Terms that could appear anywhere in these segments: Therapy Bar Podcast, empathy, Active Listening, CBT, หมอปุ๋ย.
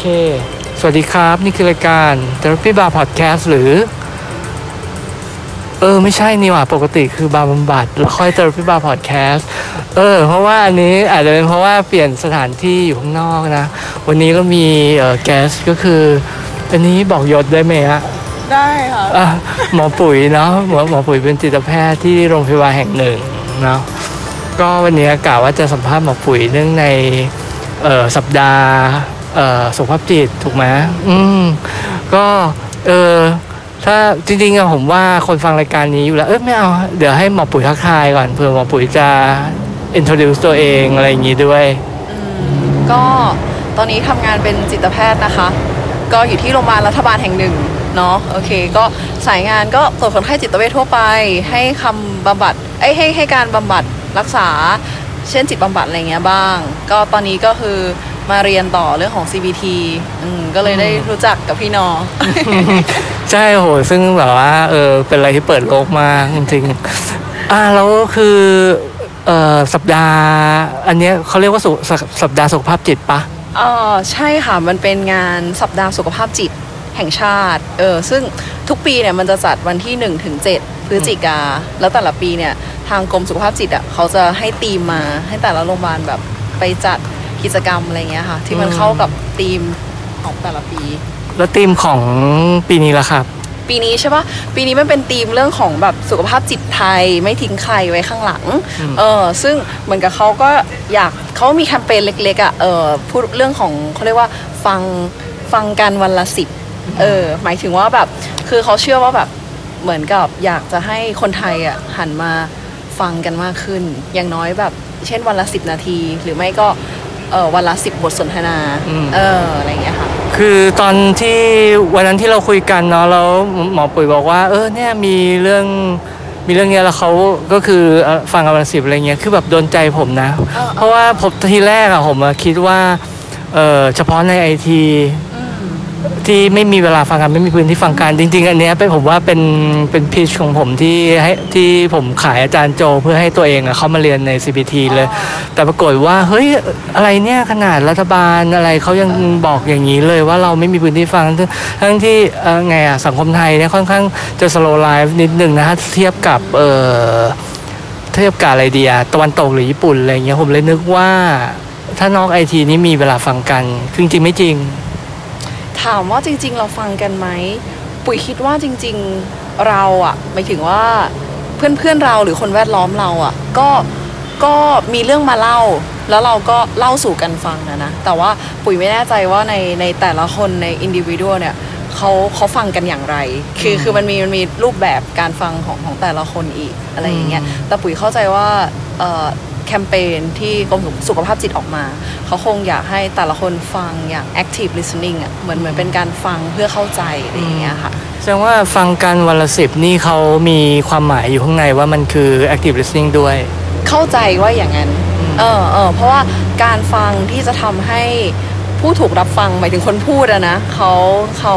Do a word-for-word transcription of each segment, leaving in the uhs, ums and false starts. เคสวัสดีครับนี่คือรายการ Therapy Bar Podcast หรือเออไม่ใช่นี่หว่าปกติคือบาร์บำบัดแล้วค่อย Therapy Bar Podcast เออเพราะว่าอันนี้อาจจะเป็นเพราะว่าเปลี่ยนสถานที่อยู่ข้างนอกนะวันนี้ก็มีเอ่อ guest ก็คืออันนี้บอกยศได้ไหมฮะได้ค่ะอ่ะหมอปุ๋ยเนาะหมอหมอปุ๋ยเป็นจิตแพทย์ที่โรงพยาบาลแห่งหนึ่งเนาะก็วันนี้กะว่าจะสัมภาษณ์หมอปุ๋ยเนื่องในเอ่อสัปดาห์เอ่อสุขภาพจิตถูกไหมอืมก็เออถ้าจริงๆอะผมว่าคนฟังรายการนี้อยู่แล้วเออไม่เอาเดี๋ยวให้หมอปุ๋ยทักทายก่อนเผื่อหมอปุ๋ยจะ introduce ตัวเองอะไรอย่างงี้ด้วยก็ตอนนี้ทำงานเป็นจิตแพทย์นะคะก็อยู่ที่โรงพยาบาลรัฐบาลแห่งหนึ่งเนาะโอเคก็สายงานก็ตรวจคนไข้จิตเวชทั่วไปให้คำบำบัดไอ้ให้ให้การบำบัดรักษาเช่นจิตบำบัดอะไรเงี้ยบ้างก็ตอนนี้ก็คือมาเรียนต่อเรื่องของ ซี บี ที อืมก็เลยได้รู้จักกับพี่นอ ใช่โหซึ่งแบบว่าเออเป็นอะไรที่เปิดโลกมากจริงๆอ่าแล้วคือเอ่อสัปดาห์อันเนี้ยเขาเรียกว่า ส, ส, สัปดาห์สุขภาพจิตปะอ๋อใช่ค่ะมันเป็นงานสัปดาห์สุขภาพจิตแห่งชาติเออซึ่งทุกปีเนี่ยมันจะจัดวันที่ หนึ่งถึงเจ็ด พฤศจิกาแล้วแต่ละปีเนี่ยทางกรมสุขภาพจิตอ่ะเขาจะให้ธีมมาให้แต่ละโรงพยาบาลแบบไปจัดกิจกรรมอะไรเงี้ยค่ะที่มันเข้ากับธีมของแต่ละปีแล้วธีมของปีนี้ล่ะครับปีนี้ใช่ป่ะปีนี้มันเป็นธีมเรื่องของแบบสุขภาพจิตไทยไม่ทิ้งใครไว้ข้างหลังเออซึ่งเหมือนกับเขาก็อยากเขามีแคมเปญเล็กๆอ่ะเออพูดเรื่องของเขาเรียกว่าฟังฟังกันวันละสิบเออหมายถึงว่าแบบคือเขาเชื่อว่าแบบเหมือนกับอยากจะให้คนไทยอ่ะหันมาฟังกันมากขึ้นอย่างน้อยแบบเช่นวันละสิบนาทีหรือไม่ก็เออวันละสิบบทสนทนาเอออะไรอย่างเงี้ยค่ะคือตอนที่วันนั้นที่เราคุยกันเนาะแล้วหมอปุ๋ยบอกว่าเออเนี่ยมีเรื่องมีเรื่องเนี้ยแล้วเขาก็คือฟังกันวันละสิบอะไรเงี้ยคือแบบโดนใจผมนะ เ, ออเพราะว่าผมทีแรกอะผมคิดว่าเออเฉพาะในไอทีที่ไม่มีเวลาฟังกันไม่มีพื้นที่ฟังกันจริงๆอันเนี้ยเป็นผมว่าเป็นเป็นพีชของผมที่ให้ที่ผมขายอาจารย์โจเพื่อให้ตัวเองอ่ะเข้ามาเรียนใน ซี บี ที เลยแต่ปรากฏว่าเฮ้ยอะไรเนี่ยขนาดรัฐบาลอะไรเขายังบอกอย่างนี้เลยว่าเราไม่มีพื้นที่ฟังทั้งที่เอ่อไงอ่ะสังคมไทยเนี่ยค่อนข้างจะสโลว์ไลฟ์นิดนึงนะฮะเทียบกับเอ่อเทียบกับอะไรดีอ่ะตะวันตกหรือญี่ปุ่นอะไรอย่างเงี้ยผมเลยนึกว่าถ้าน้องไอทีนี่มีเวลาฟังกันจริงๆไม่จริงถามว่าจริงๆเราฟังกันไหมปุ๋ยคิดว่าจริงๆเราอ่ะหมายถึงว่าเพื่อนๆเราหรือคนแวดล้อมเราอ่ะก็ก็มีเรื่องมาเล่าแล้วเราก็เล่าสู่กันฟังนะนะแต่ว่าปุ๋ยไม่แน่ใจว่าในในแต่ละคนในอินดิวิวเนี่ยเขาเขาฟังกันอย่างไรคือคือมันมีมันมีรูปแบบการฟังของของแต่ละคนอีกอะไรอย่างเงี้ยแต่ปุ๋ยเข้าใจว่าเอ่อแคมเปญที่กรมสุขภาพจิตออกมาเขาคงอยากให้แต่ละคนฟังอย่าง Active Listening อ่ะเหมือนเหมือนเป็นการฟังเพื่อเข้าใจอะไรอย่างเงี้ยค่ะแสดงว่าฟังกันวันละสิบนี่เขามีความหมายอยู่ข้างในว่ามันคือ Active Listening ด้วยเข้าใจว่าอย่างนั้นเออเออเพราะว่าการฟังที่จะทำให้ผู้ถูกรับฟังหมายถึงคนพูดอะนะเขาเขา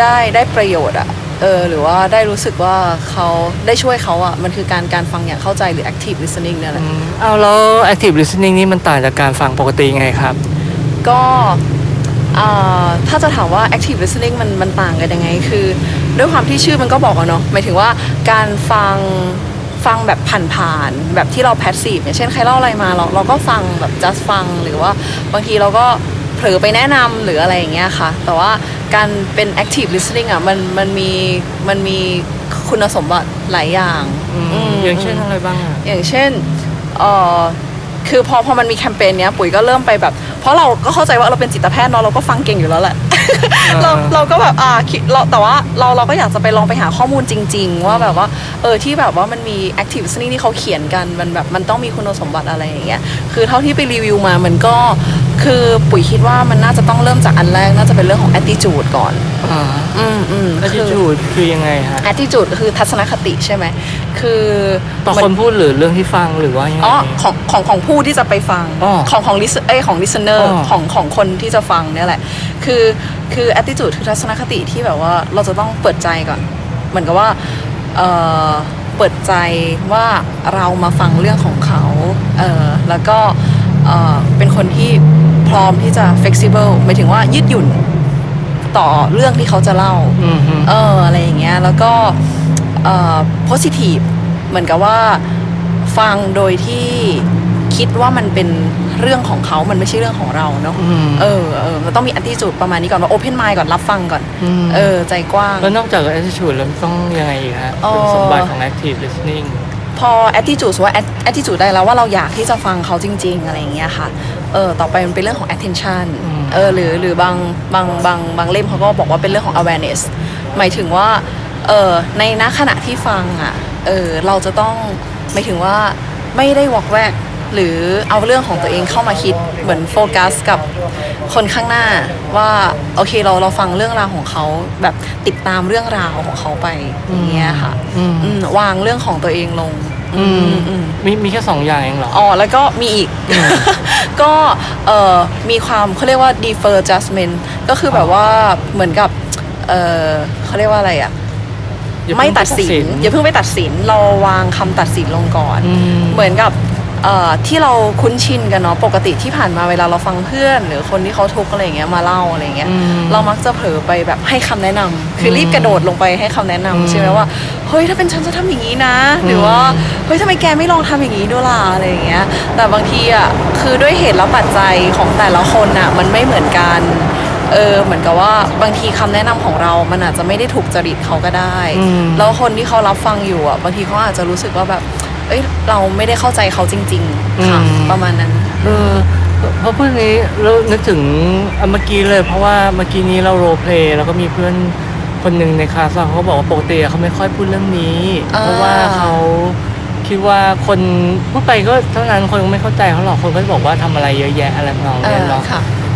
ได้ได้ประโยชน์อะเออหรือว่าได้รู้สึกว่าเขาได้ช่วยเขาอ่ะมันคือการการฟังอย่างเข้าใจหรือ active listening เนี่ยแหละเอาแล้ว active listening นี่มันต่างจากการฟังปกติไงครับก็ถ้าจะถามว่า active listening มันมันต่างกันยังไงคือด้วยความที่ชื่อมันก็บอกอ่ะเนาะหมายถึงว่าการฟังฟังแบบผ่านๆแบบที่เรา passive อย่างเช่นใครเล่าอะไรมาเราเราก็ฟังแบบ just ฟังหรือว่าบางทีเราก็เผลอไปแนะนำหรืออะไรอย่างเงี้ยค่ะแต่ว่าการเป็น active listening อ่ะมันมันมีมันมีคุณสมบัติหลายอย่างอย่างเช่นอะไรบ้างอ่ะอย่างเช่นเอ่อคือพอพอมันมีแคมเปญเนี้ยปุ๋ยก็เริ่มไปแบบเพราะเราก็เข้าใจว่าเราเป็นจิตแพทย์เนาะเราก็ฟังเก่งอยู่แล้วแหละ เราเราก็แบบอ่าเราแต่ว่าเราเราก็อยากจะไปลองไปหาข้อมูลจริงๆว่าแบบว่าเออที่แบบว่ามันมี active listening ที่เขาเขียนกันมันแบบมันต้องมีคุณสมบัติอะไรอย่างเงี้ยคือเท่าที่ไปรีวิวมามันก็คือปุ๋ยคิดว่ามันน่าจะต้องเริ่มจากอันแรกน่าจะเป็นเรื่องของ attitude ก่อนอ่าอืมอืม attitude คือยังไงฮะ attitude คือทัศนคติใช่ไหมคือต่อคนพูดหรือเรื่องที่ฟังหรือว่ายังไงอ๋อของของของผู้ที่จะไปฟังของของลิสเอ้ยของ listener ของของคนที่จะฟังเนี่ยแหละคือคือ attitude คือทัศนคติที่แบบว่าเราจะต้องเปิดใจก่อนเหมือนกับว่าเอ่อเปิดใจว่าเรามาฟังเรื่องของเขาเอ่อแล้วก็เอ่อ เป็นคนที่พร้อมที่จะ flexible หมายถึงว่ายืดหยุ่นต่อเรื่องที่เขาจะเล่าเอออะไรอย่างเงี้ยแล้วก็เอ่อ positive เหมือนกับว่าฟังโดยที่คิดว่ามันเป็นเรื่องของเขามันไม่ใช่เรื่องของเราเนาะเออเออเราต้องมี attitude ประมาณนี้ก่อนว่า open mind ก่อนรับฟังก่อนเออใจกว้างแล้วนอกจาก attitude แล้วต้องยังไงอีกฮะคุณสมบัติของ active listening พอ attitude ว่า attitude ได้แล้วว่าเราอยากที่จะฟังเขาจริงๆอะไรอย่างเงี้ยค่ะเออต่อไปมันเป็นเรื่องของ attention เออหรือหรือบางบางบางบางเล่มเขาก็บอกว่าเป็นเรื่องของ awareness หมายถึงว่าเออในณขณะที่ฟังอ่ะเออเราจะต้องหมายถึงว่าไม่ได้วอกแวกหรือเอาเรื่องของตัวเองเข้ามาคิดเหมือนโฟกัสกับคนข้างหน้าว่าโอเคเราเราฟังเรื่องราวของเขาแบบติดตามเรื่องราวของเขาไปอย่างเงี้ยค่ะวางเรื่องของตัวเองลงมีมีแค่สองอย่างเองเหรออ๋อแล้วก็มีอีก ก็เอ่อมีความเขาเรียกว่า defer judgment ก็คือแบบว่าเหมือนกับเอ่อเขาเรียกว่าอะไรอ่ะไม่ตัดสินอย่าเพิ่งไปตัดสินเราวางคำตัดสินลงก่อนเหมือนกับที่เราคุ้นชินกันเนาะปกติที่ผ่านมาเวลาเราฟังเพื่อนหรือคนที่เขาทุกข์อะไรอย่างเงี้ยมาเล่าอะไรอย่างเงี้ยเรามักจะเผลอไปแบบให้คำแนะนำคือรีบกระโดดลงไปให้คำแนะนำใช่ไหมว่าเฮ้ยถ้าเป็นฉันจะทำอย่างนี้นะหรือว่าเฮ้ยทำไมแกไม่ลองทำอย่างนี้ด้วยล่ะอะไรอย่างเงี้ยแต่บางทีอ่ะคือด้วยเหตุและปัจจัยของแต่ละคนอ่ะมันไม่เหมือนกันเออเหมือนกับว่าบางทีคำแนะนำของเรามันอาจจะไม่ได้ถูกจริตเขาก็ได้แล้วคนที่เขารับฟังอยู่อ่ะบางทีเขาอาจจะรู้สึกว่าแบบเอ้ยเราไม่ได้เข้าใจเขาจริงๆค่ะประมาณนั้นเออเพราะเพื่อนนี้เรานึกถึงเมื่อกี้เลยเพราะว่าเมื่อกี้นี้เราโรลเพลย์แล้วก็มีเพื่อนคนหนึ่งในคลาสเขาบอกว่าปกติเขาไม่ค่อยพูดเรื่องนี้เพราะว่าเขาคิดว่าคนพูดไปก็เท่านั้นคนไม่เข้าใจเขาหรอกคนก็จะบอกว่าทำอะไรเยอะแยะอะไรน้องเนี่ยเนาะ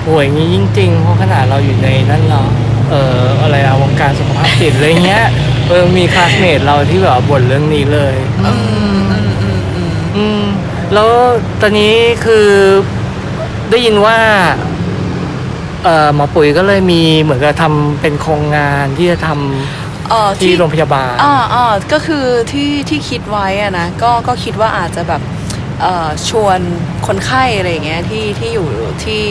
โวยอย่างนี้จริงๆเพราะขนาดเราอยู่ในนั่นเนาะเอออะไรอะวงการสุขภาพจิตอะไรเงี้ยเออมีคลาสเมทเราที่แบบบ่นเรื่องนี้เลยอืมแล้วตอนนี้คือได้ยินว่าเอ่อหมอปุ๋ยก็เลยมีเหมือนกับทำเป็นโครงงานที่จะทำเอ่อที่โรงพยาบาลอ่าๆก็คือที่ที่คิดไว้อ่ะนะก็ก็คิดว่าอาจจะแบบเอ่อชวนคนไข้อะไรอย่างเงี้ยที่ที่อยู่ที่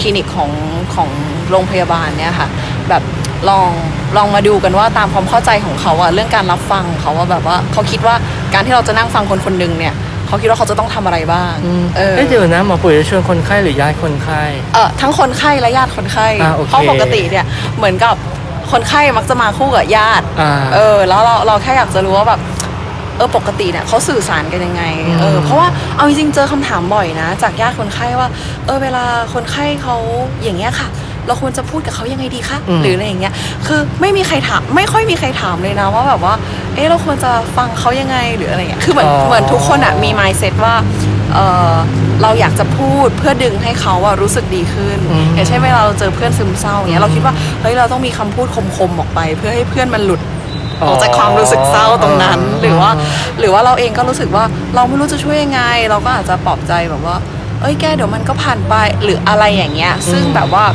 คลินิกของของโรงพยาบาลเนี่ยค่ะแบบลองลองมาดูกันว่าตามความเข้าใจของเขาอะเรื่องการรับฟังเขาว่าแบบว่าเขาคิดว่าการที่เราจะนั่งฟังคนคนนึงเนี่ยเขาคิดว่าเขาจะต้องทำอะไรบ้างเออเดี๋ยวนะหมอปุ๋ยจะชวนคนไข้หรือญาติคนไข้เออทั้งคนไข้และญาติคนไข้เพราะปกติเนี่ยเหมือนกับคนไข้มักจะมาคู่กับญาติเออแล้วเราเราแค่อยากจะรู้ว่าแบบเออปกติเนี่ยเขาสื่อสารกันยังไงเออเพราะว่าเอาจริงๆเจอคำถามบ่อยนะจากญาติคนไข้ว่าเออเวลาคนไข้เขาอย่างเงี้ยค่ะเราควรจะพูดกับเขายังไงดีคะหรืออะไรอย่างเงี้ยคือไม่มีใครถามไม่ค่อยมีใครถามเลยนะว่าแบบว่าเออเราควรจะฟังเขายังไงหรืออะไรเงี้ยคือเหมือนเหมือนทุกคนอะมี mindset ว่าเออเราอยากจะพูดเพื่อดึงให้เขาอะรู้สึกดีขึ้นอย่างเช่นเวลาเราเจอเพื่อนซึมเศร้าเงี้ยเราคิดว่าเฮ้ยเราต้องมีคำพูดคมๆออกไปเพื่อให้เพื่อนมันหลุดออกจากความรู้สึกเศร้าตรงนั้นหรือว่าหรือว่าเราเองก็รู้สึกว่าเราไม่รู้จะช่วยยังไงเราก็อาจจะปลอบใจแบบว่าเอ้ยแกเดี๋ยวมันก็ผ่านไปหรืออะไรอย่างเงี้ยซึ่งแบบว่า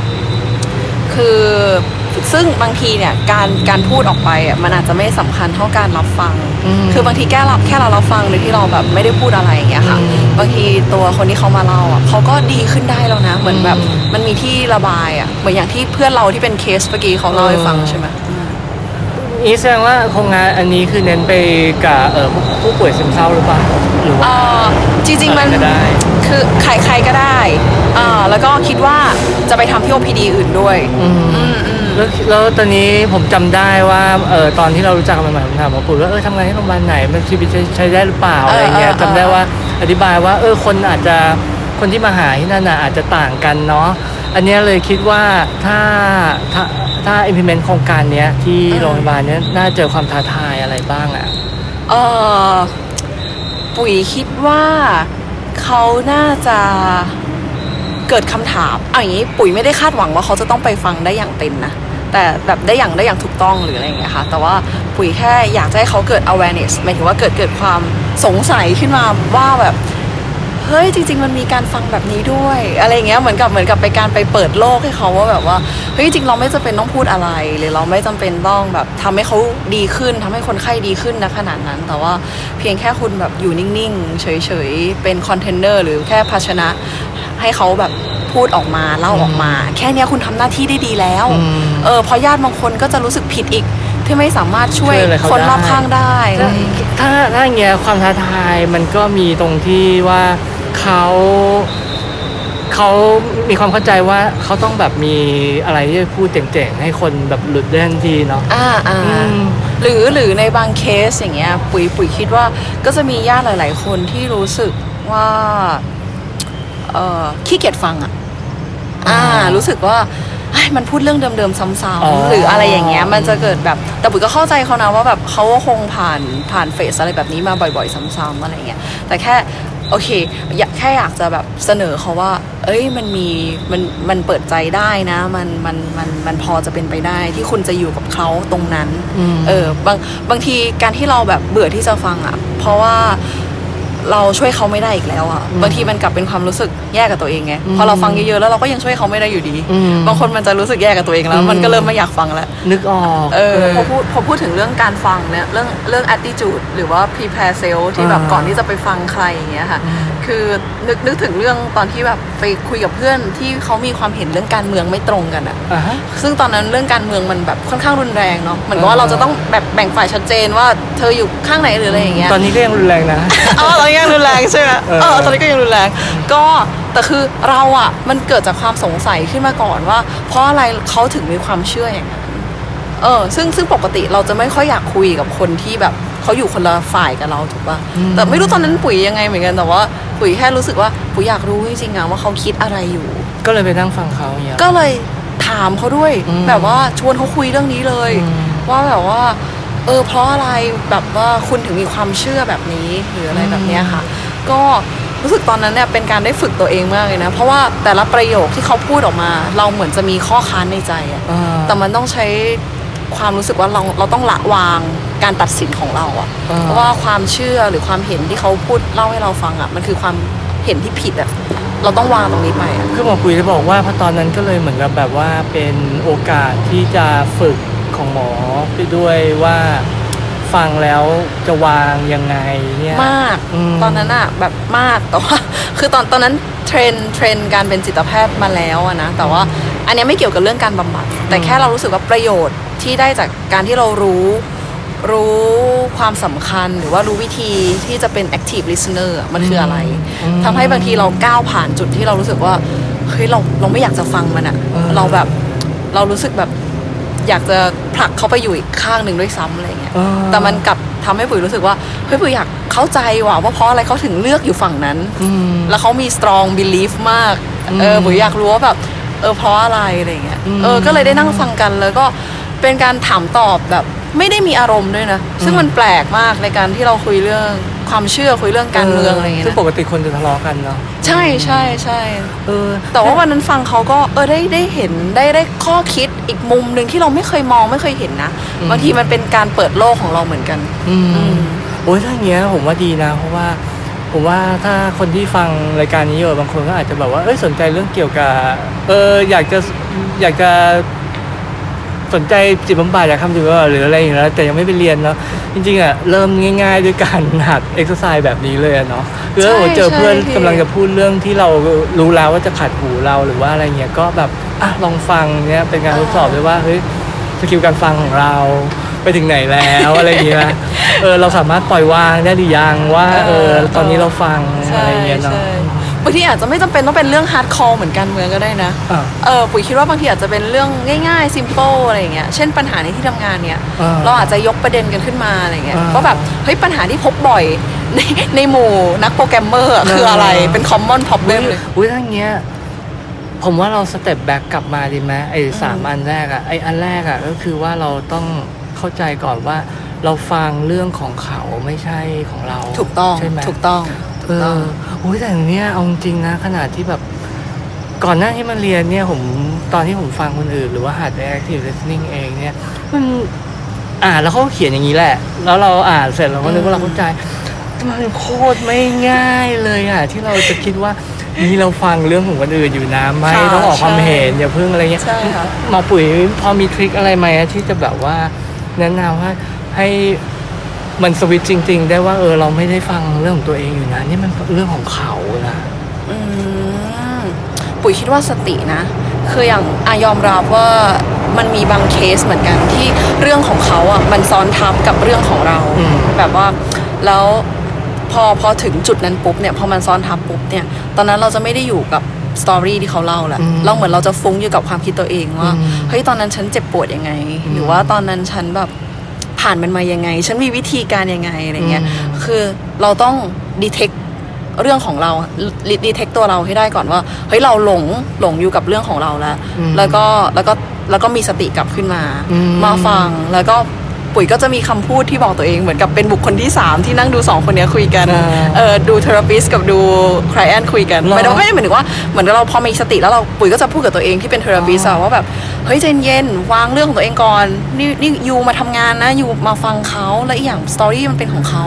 คือซึ่งบางทีเนี่ยการการพูดออกไปอ่ะมันอาจจะไม่สำคัญเท่าการรับฟังคือบางทีแค่รับแค่เรารับฟังหรือที่เราแบบไม่ได้พูดอะไรอย่างเงี้ยค่ะบางทีตัวคนที่เขามาเล่าอ่ะเขาก็ดีขึ้นได้แล้วนะเหมือนแบบมันมีที่ระบายอ่ะเหมือนอย่างที่เพื่อนเราที่เป็นเคสเมื่อกี้เขาเล่าให้ฟังใช่ไหมนี่แสดงว่าโครงงานอันนี้คือเน้นไปกับเอ่อผู้ป่วยซึมเศร้าหรือเปล่าหรือว่าจริงๆมันคือใครใครก็ได้อ่าแล้วก็คิดว่าจะไปทำที่ โอ พี ดี อื่นด้วยอืมแล้วแล้วตอนนี้ผมจำได้ว่าเออตอนที่เรารู้จักกันใหม่ๆผมถามหมอปุ๋ยว่าเออทำงานที่โรงพยาบาลไหนมันใช้ได้หรือเปล่าอะไรเงี้ยจำได้ว่าอธิบายว่าเออคนอาจจะคนที่มาหาที่นั่นน่ะอาจจะต่างกันเนาะอันนี้เลยคิดว่าถ้าถ้าถ้า implement โครงการเนี้ยที่โรงพยาบาลเนี้ยน่าเจอความท้าทายอะไรบ้างอ่ะเออปุ๋ยคิดว่าเขาน่าจะเกิดคำถามเอาอย่างนี้ปุ๋ยไม่ได้คาดหวังว่าเขาจะต้องไปฟังได้อย่างเต็มนะแต่แบบได้อย่างได้อย่างถูกต้องหรืออะไรอย่างเงี้ยค่ะแต่ว่าปุ๋ยแค่อยากจะให้เขาเกิด awareness หมายถึงว่าเกิดเกิดความสงสัยขึ้นมาว่าแบบเฮ้ยจริงๆมันมีการฟังแบบนี้ด้วยอะไรอย่างเงี้ยเหมือนกับเหมือนกับไปการไปเปิดโลกให้เขาว่าแบบว่าเฮ้ยจริงเราไม่จำเป็นต้องพูดอะไรหรือเราไม่จำเป็นต้องแบบทำให้เขาดีขึ้นทำให้คนไข้ดีขึ้นนะขนาดนั้นแต่ว่าเพียงแค่คุณแบบอยู่นิ่งๆเฉยๆเป็นคอนเทนเนอร์หรือแค่ภาชนะ ให้เขาแบบพูดออกมาเล่าออกมาแค่นี้คุณทำหน้าที่ได้ดีแล้วเออพอญาติบางคนก็จะรู้สึกผิดอีกที่ไม่สามารถช่วยคนรอบข้างได้ถ้าถ้าอย่างเงี้ยความท้าทายมันก็มีตรงที่ว่าเขาเขามีความเข้าใจว่าเขาต้องแบบมีอะไรที่พูดเจ๋งๆให้คนแบบหลุดได้ทันทีเนาะอ่าอ่าหรือหรือในบางเคสอย่างเงี้ยปุ๋ยปุ๋ยคิดว่าก็จะมีญาติหลายๆคนที่รู้สึกว่าเอ่อขี้เกียจฟังอ่ะอ่ารู้สึกว่ามันพูดเรื่องเดิมๆซ้ำๆหรืออะไรอย่างเงี้ยมันจะเกิดแบบแต่ปุ๋ยก็เข้าใจเขานะว่าแบบเขาคงผ่านผ่านเฟสอะไรแบบนี้มาบ่อยๆซ้ำๆอะไรเงี้ยแต่แค่โอเคอยากแค่อยากจะแบบเสนอเขาว่าเอ้ยมันมีมันมันเปิดใจได้นะมันมันมันมันพอจะเป็นไปได้ที่คุณจะอยู่กับเขาตรงนั้นเออบางบางทีการที่เราแบบเบื่อที่จะฟังอ่ะเพราะว่าเราช่วยเขาไม่ได้อีกแล้วอ่ะบางทีมันกลับเป็นความรู้สึกแย่กับตัวเองไงพอเราฟังเยอะๆแล้วเราก็ยังช่วยเขาไม่ได้อยู่ดีบางคนมันจะรู้สึกแย่กับตัวเองแล้วมันก็เริ่มไม่อยากฟังแล้วนึกออกเออพอพูดพอพูดถึงเรื่องการฟังเนี่ยเรื่องเรื่อง attitude หรือว่า prepare self ที่แบบก่อนที่จะไปฟังใครอย่างเงี้ยค่ะคือนึกนึกถึงเรื่องตอนที่แบบไปคุยกับเพื่อนที่เขามีความเห็นเรื่องการเมืองไม่ตรงกันอ่ะซึ่งตอนนั้นเรื่องการเมืองมันแบบค่อนข้างรุนแรงเนาะเหมือนกับว่าเราจะต้องแบบแบ่งฝ่ายชัดเจนว่าเธออยู่ข้างไหนหรืออะไรอย่างเงี้ยตอนนี้ก็ยังรุนแรงนะอ๋อตอนนี้ยังรุนแรงใช่ไหมเออตอนนี้ก็ยังรุนแรงก็แต่คือเราอ่ะมันเกิดจากความสงสัยขึ้นมาก่อนว่าเพราะอะไรเขาถึงมีความเชื่ออย่างนั้นเออซึ่งซึ่งปกติเราจะไม่ค่อยอยากคุยกับคนที่แบบเขาอยู่คนละฝ่ายกับเราถูกป่ะแต่ไม่รู้ตอนนั้นปุ๋ยยังไงเหมือนกันแต่ว่าปุ๋ยแค่รู้สึกว่าปุ๋ยอยากรู้จริงๆอ่ะว่าเขาคิดอะไรอยู่ก็เลยไปนั่งฟังเขาอย่างเงี้ยก็เลยถามเขาด้วยแบบว่าชวนเขาคุยเรื่องนี้เลยว่าแบบว่าเออเพราะอะไรแบบว่าคุณถึงมีความเชื่อแบบนี้หรืออะไรแบบเนี้ยค่ะก็รู้สึกตอนนั้นเนี่ยเป็นการได้ฝึกตัวเองมากเลยนะเพราะว่าแต่ละประโยคที่เขาพูดออกมาเราเหมือนจะมีข้อค้านในใจอ่ะแต่มันต้องใช้ความรู้สึกว่าเราเราต้องละวางการตัดสินของเราอ่ะเพราะว่าความเชื่อหรือความเห็นที่เขาพูดเล่าให้เราฟังอ่ะมันคือความเห็นที่ผิดอ่ะเราต้องวางตรงนี้ไปอ่ะคือหมอปุ๋ยจะบอกว่าพอตอนนั้นก็เลยเหมือนกับแบบว่าเป็นโอกาสที่จะฝึกของหมอไปด้วยว่าฟังแล้วจะวางยังไงเนี่ยมากตอนนั้นอ่ะแบบมากแต่ว่าคือตอนตอนนั้นเทรนเทรนการเป็นจิตแพทย์มาแล้วอ่ะนะแต่ว่าอันนี้ไม่เกี่ยวกับเรื่องการบำบัดแต่แค่เรารู้สึกว่าประโยชน์ที่ได้จากการที่เรารู้รู้ความสำคัญหรือว่ารู้วิธีที่จะเป็น active listener มันคืออะไรทำให้บางทีเราก้าวผ่านจุดที่เรารู้สึกว่าเฮ้ยเราเราไม่อยากจะฟังมันอะเราแบบเรารู้สึกแบบอยากจะผลักเขาไปอยู่อีกข้างหนึ่งด้วยซ้ำอะไรเงี้ยแต่มันกลับทำให้ปุ๋ยรู้สึกว่าเฮ้ยปุ๋ยอยากเข้าใจว่าว่าเพราะอะไรเขาถึงเลือกอยู่ฝั่งนั้นแล้วเขามี strong belief มากเออปุ๋ยอยากรู้ว่าแบบเออเพราะอะไรอะไรเงี้ยเออก็เลยได้นั่งฟังกันแล้วก็เป็นการถามตอบแบบไม่ได้มีอารมณ์ด้วยนะซึ่งมันแปลกมากในการที่เราคุยเรื่องความเชื่อคุยเรื่องการเมืองอะไรอย่างเงี้ยซึ่งปกติคนจะทะเลาะกันเนาะใช่ใช่ใช่เออแต่ว่าวันนั้นฟังเขาก็เออได้ได้เห็นได้ได้ข้อคิดอีกมุมนึงที่เราไม่เคยมองไม่เคยเห็นนะบางทีมันเป็นการเปิดโลกของเราเหมือนกันอืมโอ้ยถ้าอย่างเงี้ยผมว่าดีนะเพราะว่าผมว่าถ้าคนที่ฟังรายการนี้อยู่บางคนก็อาจจะแบบว่าเอ้ยสนใจเรื่องเกี่ยวกับเอออยากจะอยากจะสนใจจิตบำบัดอยากทำจิตบำบัดหรืออะไรอย่างเงี้ยแต่ยังไม่ไปเรียนเนาะจริงๆอ่ะเริ่มง่ายๆด้วยการหัดเอ็กซ์ไซส์แบบนี้เลยเนาะคือถ้าผมเจอเพื่อนกำลังจะพูดเรื่องที่เรารู้แล้วว่าจะขัดหูเราหรือว่าอะไรเงี้ยก็แบบอ่ะลองฟังเนี้ยเป็นการทดสอบด้วยว่าเฮ้ยสกิลการฟังของเราไปถึงไหนแล้วอะไรเงี้ยเออเราสามารถปล่อยวางได้หรือยังว่าเออตอนนี้เราฟังอะไรเงี้ยเนาะบางทีอาจจะไม่จำเป็นต้องเป็นเรื่องฮาร์ดคอร์เหมือนการเมืองก็ได้นะเออปุ๋ยคิดว่าบางทีอาจจะเป็นเรื่องง่ายๆซิมเปิลอะไรอย่างเงี้ยเช่นปัญหาในที่ทำงานเนี่ยเราอาจจะยกประเด็นกันขึ้นมาอะไรเงี้ยเพราะแบบเฮ้ยปัญหาที่พบบ่อยในในหมู่นักโปรแกรมเมอร์คืออะไรเป็นคอมมอนพร็อบเบิ้มเลยอุ้ยทั้งเงี้ยผมว่าเราสเต็ปแบ็กกลับมาดีไหมไอ้สามอันแรกอะไอ้อันแรกอะก็คือว่าเราต้องเข้าใจก่อนว่าเราฟังเรื่องของเขาไม่ใช่ของเราถูกต้องใช่ไหมถูกต้องเออโอ้ยแต่อย่างเนี้ยเอาจริงนะขนาดที่แบบก่อนหน้าที่มาเรียนเนี่ยผมตอนที่ผมฟังคนอื่นหรือว่าหัด Active Listening เองเนี่ยมันอ่านแล้วเขาเขียนอย่างนี้แหละแล้วเราอ่านเสร็จเราก็นึกว่าเราเข้าใจมันโคตรไม่ง่ายเลยอ่ะที่เราจะคิดว่านี่เราฟังเรื่องของคนอื่นอยู่นะไม่ต้องออกความเห็นอย่าเพิ่งอะไรเงี้ยหมอปุ๋ยพอมีทริคอะไรไหมที่จะแบบว่าแนะนำว่าให้มันสวิตจริงๆได้ว่าเออเราไม่ได้ฟังเรื่องของตัวเองอยู่นะนี่มันเรื่องของเขานะอืม ปุ๋ยคิดว่าสตินะคืออย่างอายอมรับว่ามันมีบางเคสเหมือนกันที่เรื่องของเขาอ่ะมันซ้อนทับกับเรื่องของเราแบบว่าแล้วพอพอถึงจุดนั้นปุ๊บเนี่ยพอมันซ้อนทับปุ๊บเนี่ยตอนนั้นเราจะไม่ได้อยู่กับสตอรี่ที่เขาเล่าแหละเราเหมือนเราจะฟุ้งอยู่กับความคิดตัวเองว่าเฮ้ยตอนนั้นฉันเจ็บปวดยังไงหรือว่าตอนนั้นฉันแบบผ่านมันมายังไงฉันมีวิธีการยังไงอะไรเงี้ยคือเราต้องดีเทคเรื่องของเราดีเทคตัวเราให้ได้ก่อนว่าเฮ้ยเราหลงหลงอยู่กับเรื่องของเราแล้วแล้วก็แล้วก็แล้วก็มีสติกลับขึ้นมามาฟังแล้วก็ปุ๋ยก็จะมีคำพูดที่บอกตัวเองเหมือนกับเป็นบุคคลที่สามที่นั่งดูสองคนนี้คุยกันเออดูเทอราปิสต์กับดูไคลแอนท์คุยกันไม่ได้ไม่ได้เหมือนว่าเหมือนเราพอมีสติแล้วเราปุ๋ยก็จะพูดกับตัวเองที่เป็นเทอราปิสต์ว่าแบบเฮ้ยใจเย็นวางเรื่องตัวเองก่อนนี่นี่ยูมาทำงานนะยูมาฟังเขาและอีกอย่างสตอรี่มันเป็นของเขา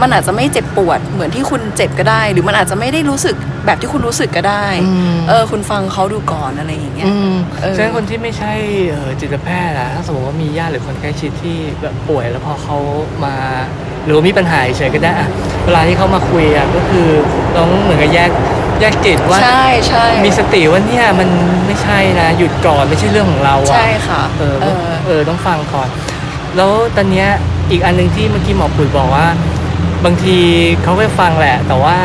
มันอาจจะไม่เจ็บปวดเหมือนที่คุณเจ็บก็ได้หรือมันอาจจะไม่ได้รู้สึกแบบที่คุณรู้สึกก็ได้เออคุณฟังเขาดูก่อนอะไรอย่างเงี้ยฉะนั้นคนที่ไม่ใช่จิตแพทย์ล่ะถ้าสมมติว่ามีญาติหรือคนใกล้ชิดที่แบบป่วยแล้วพอเขามาหรือมีปัญหาเฉยก็ได้อะเวลาที่เขามาคุยอะก็คือต้องเหมือนกับแยกแยกจิตว่าใช่ใช่มีสติว่าเนี่ยมันไม่ใช่นะหยุดก่อนไม่ใช่เรื่องของเราอะใช่ค่ะเออเออต้องฟังก่อนแล้วตอนเนี้ยอีกอันนึงที่เมื่อกี้หมอปุ๋ยบอกว่าบางทีเขาไปฟังแหละแต่ว่า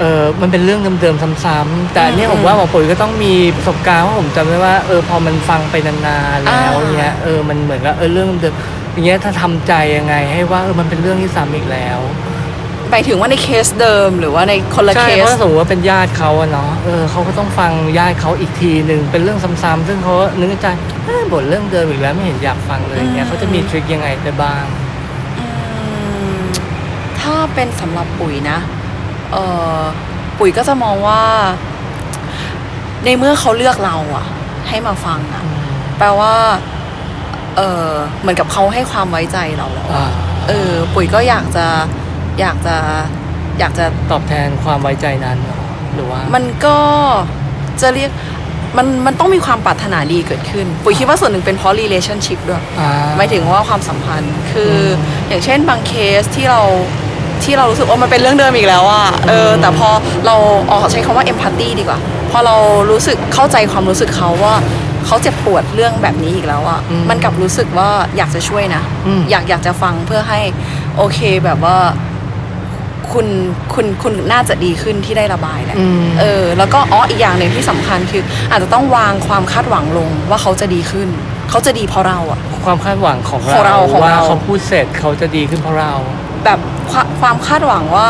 เออมันเป็นเรื่องเดิมๆซ้ำๆแต่เนี่ยผมว่าหมอปุ๋ยก็ต้องมีประสบการณ์ว่าผมจำได้ว่าเออพอมันฟังไปนานๆแล้วเนี้ยเออมันเหมือนกับเออเรื่องเดิมอย่างเงี้ยถ้าทำใจยังไงให้ว่าเออมันเป็นเรื่องที่ซ้ำอีกแล้วไปถึงว่าในเคสเดิมหรือว่าในคนละเคสใช่เพราะสมมติว่าเป็นญาติเขาอะเนาะเออเขาก็ต้องฟังญาติเขาอีกทีนึงเป็นเรื่องซ้ำๆซึ่งเขานึกในใจบ่นเรื่องเดิมอีกแล้วไม่เห็นอยากฟังเลยเงี้ยเขาจะมีทริคยังไงได้บ้างถ้าเป็นสำหรับปุ๋ยนะเอ่อปุ๋ยก็จะมองว่าในเมื่อเขาเลือกเราอ่ะให้มาฟังอ่ะแปลว่าเออเหมือนกับเขาให้ความไว้ใจเราแล้วอ่ะเออปุ๋ยก็อยากจะอยากจะอยากจะตอบแทนความไว้ใจนั้นหรือว่ามันก็จะเรียกมันมันต้องมีความปรารถนาดีเกิดขึ้นปุ๋ยคิดว่าส่วนหนึ่งเป็นเพราะ relationship ด้วยหมายถึงว่าความสัมพันธ์คืออย่างเช่นบางเคสที่เราที่เรารู้สึกว่ามันเป็นเรื่องเดิมอีกแล้วอ่ะเออแต่พอเราอ๋อใช้คำว่า empathy ดีกว่าพอเรารู้สึกเข้าใจความรู้สึกเขาว่าเขาเจ็บปวดเรื่องแบบนี้อีกแล้วอ่ะมันกลับรู้สึกว่าอยากจะช่วยนะอยากอยากจะฟังเพื่อให้โอเคแบบว่าคุณคุณคุณน่าจะดีขึ้นที่ได้ระบายแหละเออแล้วก็อ๋ออีกอย่างหนึ่งที่สำคัญคืออาจจะต้องวางความคาดหวังลงว่าเขาจะดีขึ้นเขาจะดีเพราะเราอ่ะความคาดหวังของเราว่าเขาพูดเสร็จเขาจะดีขึ้นเพราะเราแบบความคาดหวังว่า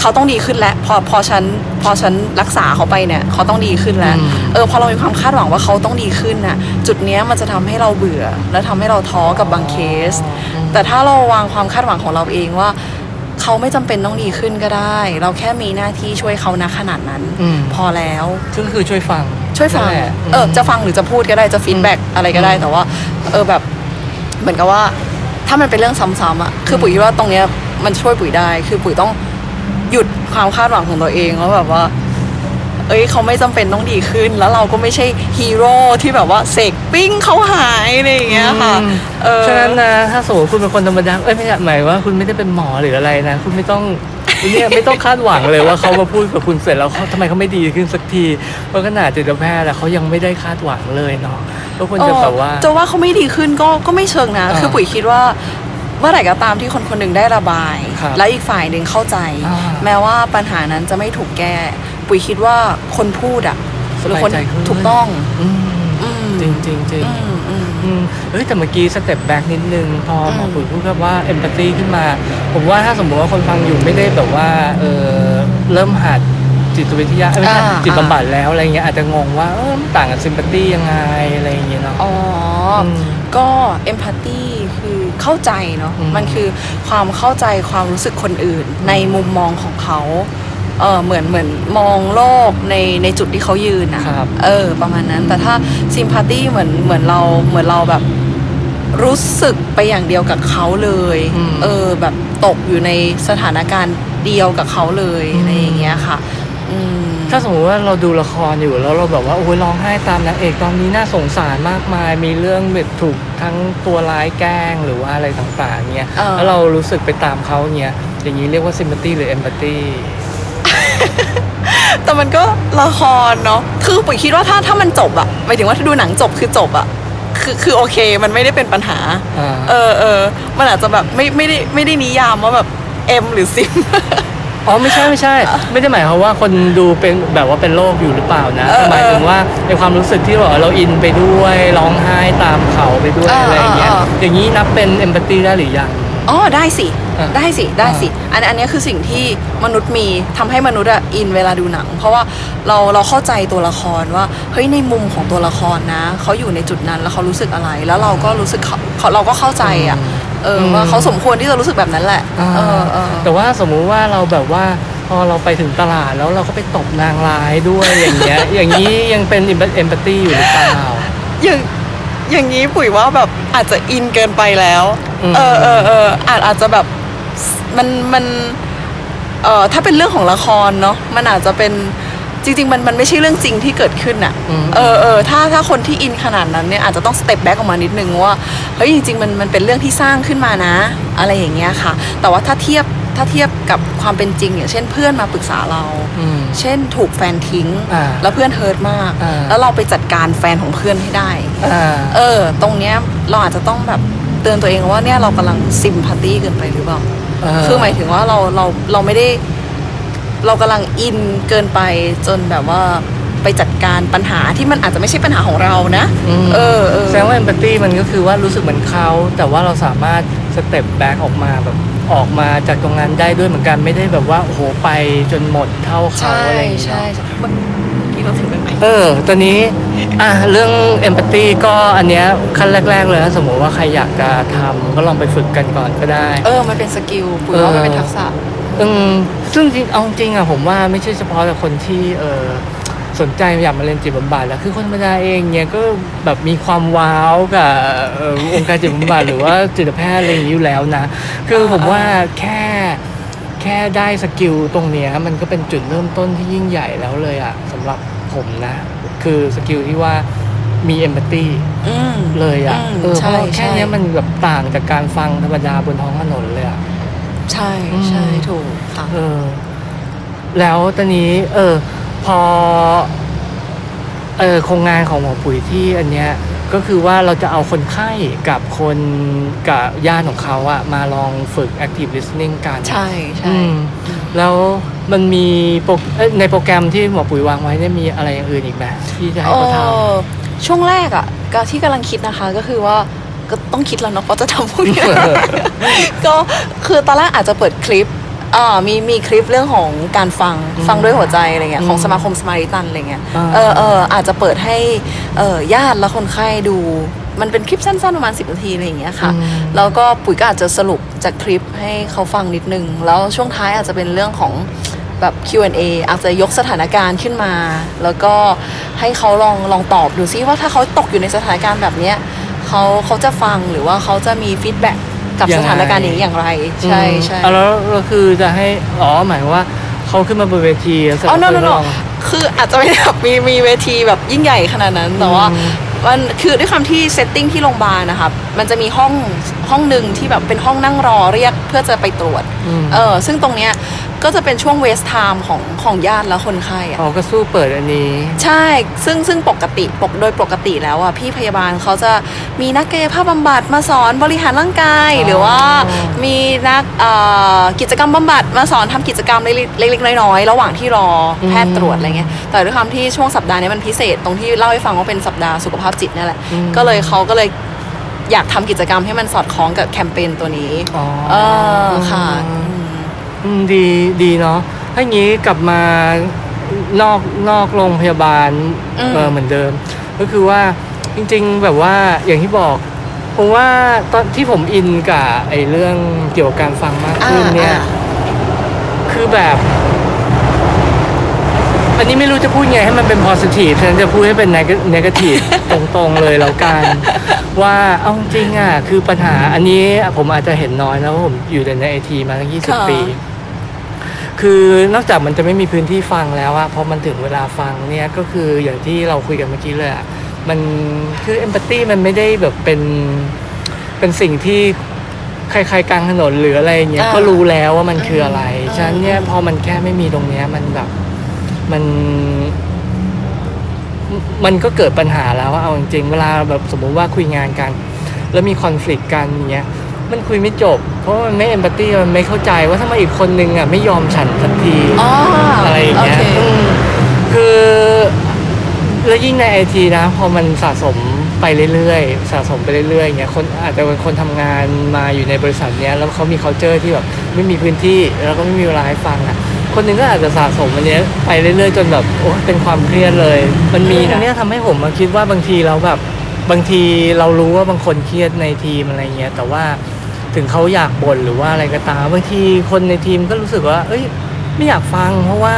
เขาต้องดีขึ้นแล้วพอพอฉันพอฉันรักษาเขาไปเนี่ยเขาต้องดีขึ้นแล้วเออพอเรามีความคาดหวังว่าเขาต้องดีขึ้นน่ะจุดเนี้ยมันจะทำให้เราเบื่อและทำให้เราท้อกับบางเคสแต่ถ้าเราวางความคาดหวังของเราเองว่าเขาไม่จำเป็นต้องดีขึ้นก็ได้เราแค่มีหน้าที่ช่วยเขานะขนาดนั้นพอแล้วก็คือช่วยฟังช่วยฟังเออจะฟังหรือจะพูดก็ได้จะฟีดแบ็กอะไรก็ได้แต่ว่าเออแบบเหมือนกับว่าถ้ามันเป็นเรื่องซ้ำๆอ่ะคือปุ๋ยคิดว่าตรงเนี้ยมันช่วยปุ๋ยได้คือปุ๋ยต้องหยุดความคาดหวังของตัวเองว่าแบบว่าเอ้ยเขาไม่จำเป็นต้องดีขึ้นแล้วเราก็ไม่ใช่ฮีโร่ที่แบบว่าเสกปิ้งเขาหายอะไรอย่างเงี้ยค่ะเออฉะนั้นนะถ้าสมมติคุณเป็นคนธรรมดาเอ้ยไม่ใช่หมายว่าคุณไม่ได้เป็นหมอหรืออะไรนะคุณไม่ต้องเนี่ยไม่ต้องคาดหวังเลยว่าเขามาพูดกับคุณเสร็จแล้วเขาทำไมเขาไม่ดีขึ้นสักทีเพราะขนาดจิตแพทย์แล้วเขายังไม่ได้คาดหวังเลยเนาะก็ควรจะแบบว่าจะว่าเขาไม่ดีขึ้นก็ก็ไม่เชิงนะคือปุ๋ยคิดว่าเมื่อไหร่ก็ตามที่คนคนหนึ่งได้ระบายและอีกฝ่ายหนึ่งเข้าใจแม้ว่าปัญหานั้นจะไม่ถูกแก้ปุ๋ยคิดว่าคนพูดอ่ะหรือคนถูกต้องจริงจริงจริงเฮ้ยแต่เมื่อกี้สเต็ปแบ็กนิดนึงพอหมอปุ๋ยพูดว่าเอมพัตตีขึ้นมาผมว่าถ้าสมมติว่าคนฟังอยู่ไม่ได้แบบว่าเออเริ่มหัดจิตวิทยาจิตบำบัดแล้วอะไรเงี้ยอาจจะงงว่าเออต่างกับซิมพัตตียังไงอะไรเงี้ยเนาะอ๋อก็เอมพัตตีคือเข้าใจเนาะมันคือความเข้าใจความรู้สึกคนอื่นในมุมมองของเขาเออเหมือนเหมือนมองโลกในในจุดที่เขายืนอ่ะเออประมาณนั้นแต่ถ้าซิมพาธีเหมือนเหมือนเราเหมือนเราแบบรู้สึกไปอย่างเดียวกับเขาเลยเออแบบตกอยู่ในสถานการณ์เดียวกับเขาเลยอะไรอย่างเงี้ยค่ะถ้าสมมติว่าเราดูละครอยู่แล้วเราแบบว่าโอ้ยร้องไห้ตามนางเอกตอนนี้น่าสงสารมากมายมีเรื่องแบบถูกทั้งตัวร้ายแกล้งหรือว่าอะไรต่างๆเงี้ยแล้วเรารู้สึกไปตามเขาเงี้ยอย่างนี้เรียกว่าซิมพาธีหรือเอมพาธี แต่มันก็ละครเนาะคือผมคิดว่าถ้าถ้ามันจบอะหมายถึงว่าถ้าดูหนังจบคือจบอะคือคือโอเคมันไม่ได้เป็นปัญหาเออเออมันอาจจะแบบไม่ไม่ได้ไม่ได้นิยามว่าแบบ M หรือ ซิม อ๋อไม่ใช่ไม่ใช่ไม่ได้หมายความว่าคนดูเป็นแบบว่าเป็นโรคอยู่หรือเปล่านะหมายถึงว่าในความรู้สึกที่ว่าเราอินไปด้วยร้องไห้ตามเขาไปด้วย อ, อะไรอย่างเงี้ยอย่างนี้นับเป็น empathy ได้หรือยังอ๋อได้สิได้สิได้สิอันอันนี้คือสิ่งที่มนุษย์มีทำให้มนุษย์อินเวลาดูหนังเพราะว่าเราเราเข้าใจตัวละครว่าเฮ้ยในมุมของตัวละครนะเขาอยู่ในจุดนั้นแล้วเขารู้สึกอะไรแล้วเราก็รู้สึกเขาเราก็เข้าใจอ่ะเออว่าเขาสมควรที่จะรู้สึกแบบนั้นแหละเออแต่ว่าสมมุติว่าเราแบบว่าพอเราไปถึงตลาดแล้วเราก็ไปตบนางร้ายด้วยอย่างเงี้ยอย่างนี้ยังเป็น empathy อยู่หรือเปล่าอย่างอย่างนี้ปุ๋ยว่าแบบอาจจะอินเกินไปแล้วเออเออเอออาจอาจจะแบบมันมันเออถ้าเป็นเรื่องของละครเนาะมันอาจจะเป็นจริงๆมันมันไม่ใช่เรื่องจริงที่เกิดขึ้นอ่ะเออเออถ้าถ้าคนที่อินขนาดนั้นเนี่ยอาจจะต้องสเต็ปแบ็คออกมานิดนึงว่าเฮ้ยจริงๆมันมันเป็นเรื่องที่สร้างขึ้นมานะอะไรอย่างเงี้ยค่ะแต่ว่าถ้าเทียบถ้าเทียบกับความเป็นจริงอย่างเช่นเพื่อนมาปรึกษาเราเช่นถูกแฟนทิ้งแล้วเพื่อนเฮิร์ตมากแล้วเราไปจัดการแฟนของเพื่อนให้ได้เออตรงเนี้ยเราอาจจะต้องแบบเตือนตัวเองว่าเนี่ยเรากำลังซิมพาธีเกินไปหรือเปล่าคือหมายถึงว่าเราเราเราไม่ได้เรากำลังอินเกินไปจนแบบว่าไปจัดการปัญหาที่มันอาจจะไม่ใช่ปัญหาของเรานะเออแสดงว่า empathy มันก็คือว่ารู้สึกเหมือนเขาแต่ว่าเราสามารถสเต็ปแบ็คออกมาแบบออกมาจากตรงนั้นได้ด้วยเหมือนกันไม่ได้แบบว่าโอ้โหไปจนหมดเท่าเขาอะไรอย่างเงี้ยใช่ใช่เมื่อกี้เราถึงไปไหนเออตอนนี้อ่ะเรื่อง empathy ก็อันเนี้ยขั้นแรกๆเลยนะสมมติว่าใครอยากจะทำก็ลองไปฝึกกันก่อนก็ได้เออมันเป็นสกิลปุ๋ยว่ามันเป็นทักษะอืมซึ่งจริงเอาจริงอ่ะผมว่าไม่ใช่เฉพาะแต่คนที่เออสนใจอยากมาเรียนจิตบำบัดแล้วคือคนธรรมดาเองเนี่ยก็แบบมีความว้าวกับองค์การจิตบำบัดหรือว่าจิตแพทย์อะไรอย่างนี้อยู่แล้วนะคือผมว่าแค่แค่ได้สกิลตรงเนี้ยมันก็เป็นจุดเริ่มต้นที่ยิ่งใหญ่แล้วเลยอ่ะสำหรับผมนะคือสกิลที่ว่ามีเอมพัตตี้เลยอ่ะเออเพราะแค่นี้มันแบบต่างจากการฟังธรรมดาบนท้องถนนเลยอ่ะใช่ใช่ถูกค่ะเออแล้วตอนนี้เออพอเออโครงงานของหมอปุ๋ยที่อันเนี้ยก็คือว่าเราจะเอาคนไข้กับคนกับญาติของเขาอะมาลองฝึก Active Listening กันใช่ใช่แล้วมันมีในโปรแกรมที่หมอปุ๋ยวางไว้เนี่ยมีอะไรอย่างอื่นอีกไหมที่จะให้เขาทำช่วงแรกอะก็ที่กำลังคิดนะคะก็คือว่าก็ต้องคิดแล้วเนาะเพราะจะทำพวกนี้ก็คือตอนแรกอาจจะเปิดคลิปอ่ามีมีคลิปเรื่องของการฟังฟังด้วยหัวใจอะไรเงี้ยของสมาคมสมาริตันอะไรเงี้ยเออเอออาจจะเปิดให้เออญาติและคนไข้ดูมันเป็นคลิปสั้นๆประมาณสิบนาทีอะไรเงี้ยค่ะแล้วก็ปุ๋ยก็อาจจะสรุปจากคลิปให้เขาฟังนิดนึงแล้วช่วงท้ายอาจจะเป็นเรื่องของแบบ คิว แอนด์ เอ อาจจะยกสถานการณ์ขึ้นมาแล้วก็ให้เขาลองลองตอบดูซิว่าถ้าเขาตกอยู่ในสถานการณ์แบบเนี้ยเขาเขาจะฟังหรือว่าเขาจะมีฟีดแบ็กกับสถานการณ์นี้อย่างไรใช่ใช่แล้วก็คือจะให้อ๋อหมายว่าเขาขึ้นมาบนเวทีอ๋อ no no no คืออาจจะไม่แบบมีมีเวทีแบบยิ่งใหญ่ขนาดนั้นแต่ว่ามันคือด้วยความที่เซตติ้งที่โรงพยาบาลนะคะมันจะมีห้องห้องนึงที่แบบเป็นห้องนั่งรอเรียกเพื่อจะไปตรวจเออซึ่งตรงเนี้ยก็จะเป็นช่วงเวสไทม์ของของญาติและคนไข้อ่ะอ๋อก็สู้เปิดอันนี้ใช่ซึ่งซึ่งปกติปกโดยปกติแล้วอ่ะพี่พยาบาลเขาจะมีนักกายภาพบำบัดมาสอนบริหารร่างกายหรือว่ามีนักกิจกรรมบำบัดมาสอนทำกิจกรรมเล็กๆน้อยๆระหว่างที่รอแพทย์ตรวจอะไรเงี้ยแต่ด้วยความที่ช่วงสัปดาห์นี้มันพิเศษตรงที่เล่าให้ฟังว่าเป็นสัปดาห์สุขภาพจิตนั่นแหละก็เลยเขาก็เลยอยากทำกิจกรรมให้มันสอดคล้องกับแคมเปญตัวนี้เออค่ะดีดีเนาะถ้าอย่างนี้กลับมานอกนอกโรงพยาบาลเออเหมือนเดิมก็คือว่าจริงๆแบบว่าอย่างที่บอกผมว่าตอนที่ผมอินกับไอ้เรื่องเกี่ยวกับการฟังมากขึ้นเนี่ยคือแบบอันนี้ไม่รู้จะพูดไงให้มันเป็น positive ฉันจะพูดให้เป็น negative ตรงๆเลยแล้วกันว่าเอาจริงอ่ะคือปัญหาอันนี้ผมอาจจะเห็นน้อยนะเพราะผมอยู่ใน ไอ ที มาตั้งยี่สิบปีคือนอกจากมันจะไม่มีพื้นที่ฟังแล้วอะพอมันถึงเวลาฟังเนี่ยก็คืออย่างที่เราคุยกันเมื่อกี้เลยอะมันคือ empathy มันไม่ได้แบบเป็นเป็นสิ่งที่ใครๆกลางถนนหรืออะไรอย่างเงี้ยก็รู้แล้วว่ามันคืออะไรฉะนั้นเนี่ยพอมันแค่ไม่มีตรงเนี้ยมันแบบ มันมันก็เกิดปัญหาแล้วว่าเอาจริงๆเวลาแบบสมมุติว่าคุยงานกันแล้วมีคอนฟลิกต์กันอย่างเงี้ยมันคุยไม่จบเพราะมันไม่เอมพัตตี้มันไม่เข้าใจว่าทำไมอีกคนนึงอ่ะไม่ยอมฉันสักที oh, อะไรอย่างเงี้ย okay. คือแล้วยิ่งในไอทีนะพอมันสะสมไปเรื่อยๆสะสมไปเรื่อยๆอย่างเงี้ยคนอาจจะเป็นคนทำงานมาอยู่ในบริษัทเนี้ยแล้วเขามี culture ที่แบบไม่มีพื้นที่แล้วก็ไม่มีเวลาให้ฟังอ่ะคนนึงก็อาจจะสะสมอันเนี้ยไปเรื่อยๆจนแบบโอ้เป็นความเครียดเลยมันมีนะเนี่ยทำให้ผมมาคิดว่าบางทีเราแบบบางทีเรารู้ว่าบางคนเครียดในทีมอะไรเงี้ยแต่ว่าถึงเขาอยากบ่นหรือว่าอะไรก็ตามบางทีคนในทีมก็รู้สึกว่าเอ้ยไม่อยากฟังเพราะว่า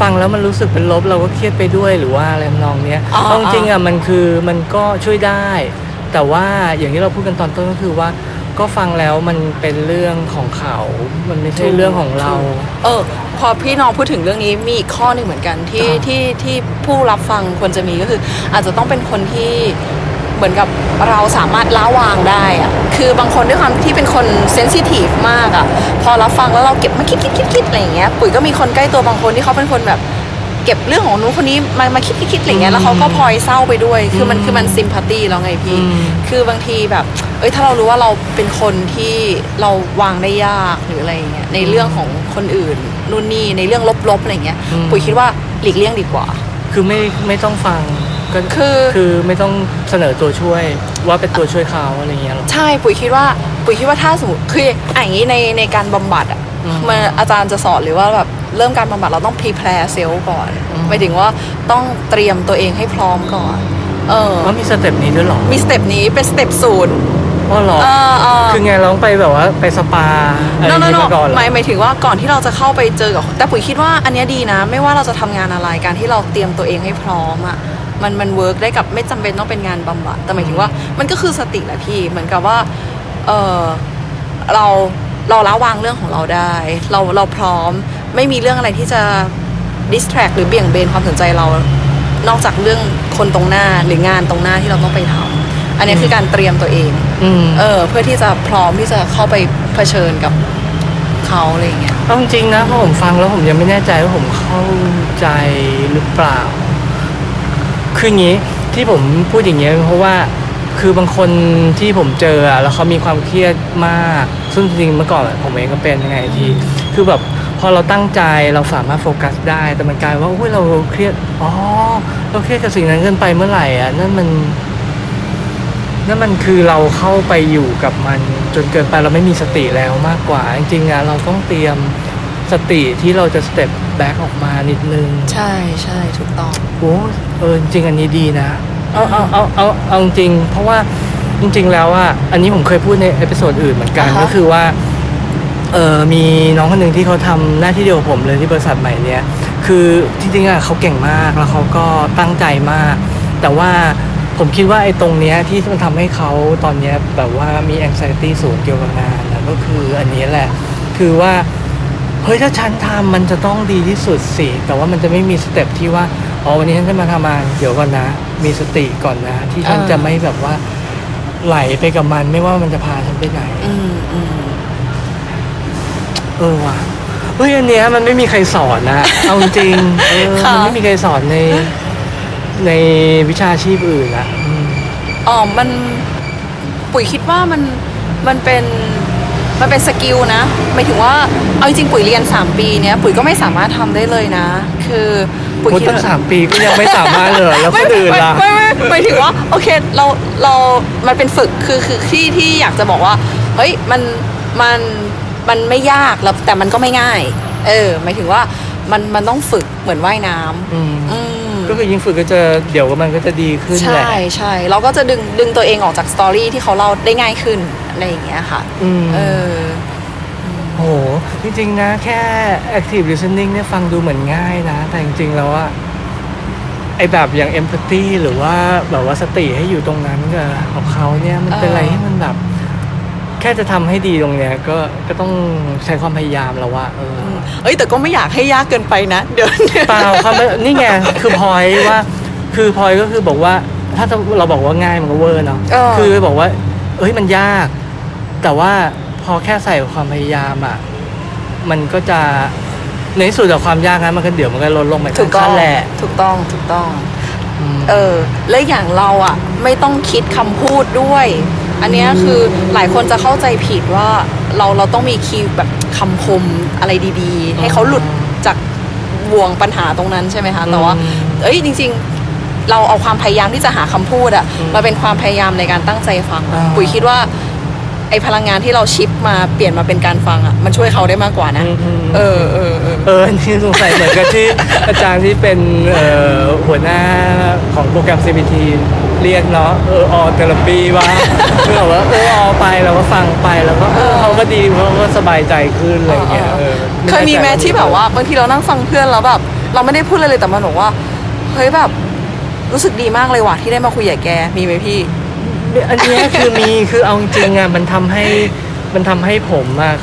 ฟังแล้วมันรู้สึกเป็นลบเราก็เครียดไปด้วยหรือว่าอะไรทำนองเนี้ยจริงๆอ่ะมันคือมันก็ช่วยได้แต่ว่าอย่างที่เราพูดกันตอนต้นก็คือว่าก็ฟังแล้วมันเป็นเรื่องของเขามันไม่ใช่เรื่องของเราเออพอพี่น้องพูดถึงเรื่องนี้มีอีกข้อนึงเหมือนกันที่ที่ที่ผู้รับฟังควรจะมีก็คืออาจจะต้องเป็นคนที่เหมือนกับเราสามารถละวางได้อะคือบางคนด้วยความที่เป็นคนเซนซิทีฟมากอะพอเราฟังแล้วเราเก็บมาคิดๆๆๆอะไรอย่างเงี้ยปุ๋ยก็มีคนใกล้ตัวบางคนที่เขาเป็นคนแบบเก็บเรื่องของนู้นคนนี้มามาคิดๆๆอะไรอย่างเงี้ยแล้วเขาก็พลอยเศร้าไปด้วยคือมันคือมันซิมพาธีแล้วไงพี่คือบางทีแบบเอ้ยถ้าเรารู้ว่าเราเป็นคนที่เราวางได้ยากหรืออะไรอย่างเงี้ยในเรื่องของคนอื่นนู่นนี่ในเรื่องลบๆอะไรอย่างเงี้ยปุ๋ยคิดว่าหลีกเลี่ยงดีกว่าคือไม่ไม่ต้องฟังก็คือคือไม่ต้องเสนอตัวช่วยว่าเป็นตัวช่วยเขาอะไรเงี้ยใช่ปุ๋ยคิดว่าปุ๋ยคิดว่าถ้าสมมติคืออย่างนี้ในในการบำบัดอ่ะมาอาจารย์จะสอนหรือว่าแบบเริ่มการบำบัดเราต้อง prepare self ก่อนหมายถึงว่าต้องเตรียมตัวเองให้พร้อมก่อนเออแล้วมีสเต็ปนี้ด้วยหรอมีสเต็ปนี้เป็นสเต็ปสูตรอ๋อหรอคือไงเราต้องไปแบบว่าไปสปาอะไรอย่างเงี้ยก่อนหมายหมายถึงว่าก่อนที่เราจะเข้าไปเจอกับแต่ปุ๋ยคิดว่าอันนี้ดีนะไม่ว่าเราจะทำงานอะไรการที่เราเตรียมตัวเองให้พร้อมอ่ะมันมันเวิร์กได้กับไม่จำเป็นต้องเป็นงานบำบัดแต่หมายถึงว่ามันก็คือสติแหละพี่เหมือนกับว่าเออเราเราละวางเรื่องของเราได้เราเราพร้อมไม่มีเรื่องอะไรที่จะดิสแทรกหรือเบี่ยงเบนความสนใจเรานอกจากเรื่องคนตรงหน้าหรืองานตรงหน้าที่เราต้องไปทำอันนี้คือการเตรียมตัวเองเออเพื่อที่จะพร้อมที่จะเข้าไปเผชิญกับเขาอะไรอย่างเงี้ยจริงๆนะเพราะผมฟังแล้วผมยังไม่แน่ใจว่าผมเข้าใจหรือเปล่าคืออย่างนี้ที่ผมพูดอย่างเงี้ยเพราะว่าคือบางคนที่ผมเจอแล้วเขามีความเครียดมากซึ่งจริงเมื่อก่อนผมเองก็เป็นยังไงทีคือแบบพอเราตั้งใจเราสามารถโฟกัสได้แต่มันกลายว่าโอ้ยเราเครียดอ๋อเราเครียดกับสิ่งนั้นเกินไปเมื่อไหร่อ่ะนั่นมันนั่นมันคือเราเข้าไปอยู่กับมันจนเกินไปเราไม่มีสติแล้วมากกว่าจริงๆนะเราต้องเตรียมสติที่เราจะสเต็ปแบ็คออกมานิดนึงใช่ใช่ถูกต้องโอ้เออจริงอันนี้ดีนะเอาเอาเอาเอาเอาจริงเพราะว่าจริงๆแล้วอ่ะอันนี้ผมเคยพูดในเอพิโซดอื่นเหมือนกันก็คือว่าเออมีน้องคนหนึ่งที่เขาทำหน้าที่เดียวกับผมเลยที่บริษัทใหม่เนี้ยคือจริงๆอ่ะเขาเก่งมากแล้วเขาก็ตั้งใจมากแต่ว่าผมคิดว่าไอ้ตรงเนี้ยที่มันทำให้เขาตอนเนี้ยแบบว่ามี anxiety สูงเกี่ยวกับงานนะก็คืออันนี้แหละคือว่าเฮ้ยถ้าฉันทำมันจะต้องดีที่สุดสิแต่ว่ามันจะไม่มีสเต็ปที่ว่าอ๋อวันนี้ฉันจะมาทำงานเดี๋ยวก่อนนะมีสติก่อนนะที่ฉันจะไม่แบบว่าไหลไปกับมันไม่ว่ามันจะพาฉันไปไหนอืมอืมเออว่ะเฮ้ยอันเนี้ยมันไม่มีใครสอนนะเอาจริงเออมันไม่มีใครสอนในในวิชาชีพอื่นนะอ๋อมันปุ๋ยคิดว่ามันมันเป็นมันเป็นสกิลนะหมายถึงว่าเอาจริงปุ๋ยเรียนสามปีเนี้ยปุ๋ยก็ไม่สามารถทำได้เลยนะคือปุ๋ยคิดว่าสามปีก็ยังไม่สามารถเลยแล้วก็อื่นล่ะไม่ไม่หมายถึงว่าโอเคเราเรามันเป็นฝึกคือคือที่ที่อยากจะบอกว่าเฮ้ยมันมันมันไม่ยากแล้วแต่มันก็ไม่ง่ายเออหมายถึงว่ามันมันต้องฝึกเหมือนว่ายน้ำอืมก็คือยิ่งฝึกก็จะเดี๋ยวมันก็จะดีขึ้นแหละใช่ใช่เราก็จะดึงดึงตัวเองออกจากสตอรี่ที่เขาเล่าได้ง่ายขึ้นอะไรอย่างเงี้ยค่ะอืมเออโหจริงๆนะแค่ active listening เนี่ยฟังดูเหมือนง่ายนะแต่จริงๆแล้วอะไอแบบอย่าง empathy หรือว่าแบบว่าสติให้อยู่ตรงนั้นกับของเขาเนี่ยมันเป็นอะไรที่มันแบบแค่จะทำให้ดีตรงเนี้ยก็ก็ต้องใช้ความพยายามแล้วว่าเออเอ้ยแต่ก็ไม่อยากให้ยากเกินไปนะเดี๋ยวเปล่าเขานี่ไงคือพอยว่าคือพอยก็คือบอกว่าถ้าเราบอกว่าง่ายมันก็เวอร์เนาะคือบอกว่าเอ้ยมันยากแต่ว่าพอแค่ใส่ความพยายามอ่ะมันก็จะ ในสุดจากความยากนั้นมันก็เดี๋ยวมันก็ลดลงไปทุกขั้นแหละถูกต้องถูกต้องเออและอย่างเราอ่ะไม่ต้องคิดคำพูดด้วยอันนี้คือหลายคนจะเข้าใจผิดว่าเราเราต้องมีคีย์แบบคำคมอะไรดีๆให้เขาหลุดจากบ่วงปัญหาตรงนั้นใช่ไหมคะแต่ว่าเอ้ยจริงๆเราเอาความพยายามที่จะหาคำพูดอ่ะมาเป็นความพยายามในการตั้งใจฟังปุ๋ยคิดว่าไอพลังงานที่เราชิปมาเปลี่ยนมาเป็นการฟังอ่ะมันช่วยเขาได้มากกว่านะเออเออเออเออที่สงสัยเหมือนกับที่อาจารย์ที่เป็นหัวหน้าของโปรแกรม ซี บี ที เรียกเนาะเออออเทอราปีว่าคือแบบว่าเออออไปแล้วก็ฟังไปแล้วก็เออเขาก็ดีเขาก็สบายใจขึ้นอะไรอย่างเงี้ยเออเคยมีแม้ที่แบบว่าบางทีเรานั่งฟังเพื่อนแล้วแบบเราไม่ได้พูดอะไรเลยแต่มันบอกว่าเฮ้ยแบบรู้สึกดีมากเลยว่ะที่ได้มาคุยกับแกมีไหมพี่อันนี้คือมีคือเอาจริงอ่ะมันทำให้มันทำให้ผมอ่ะ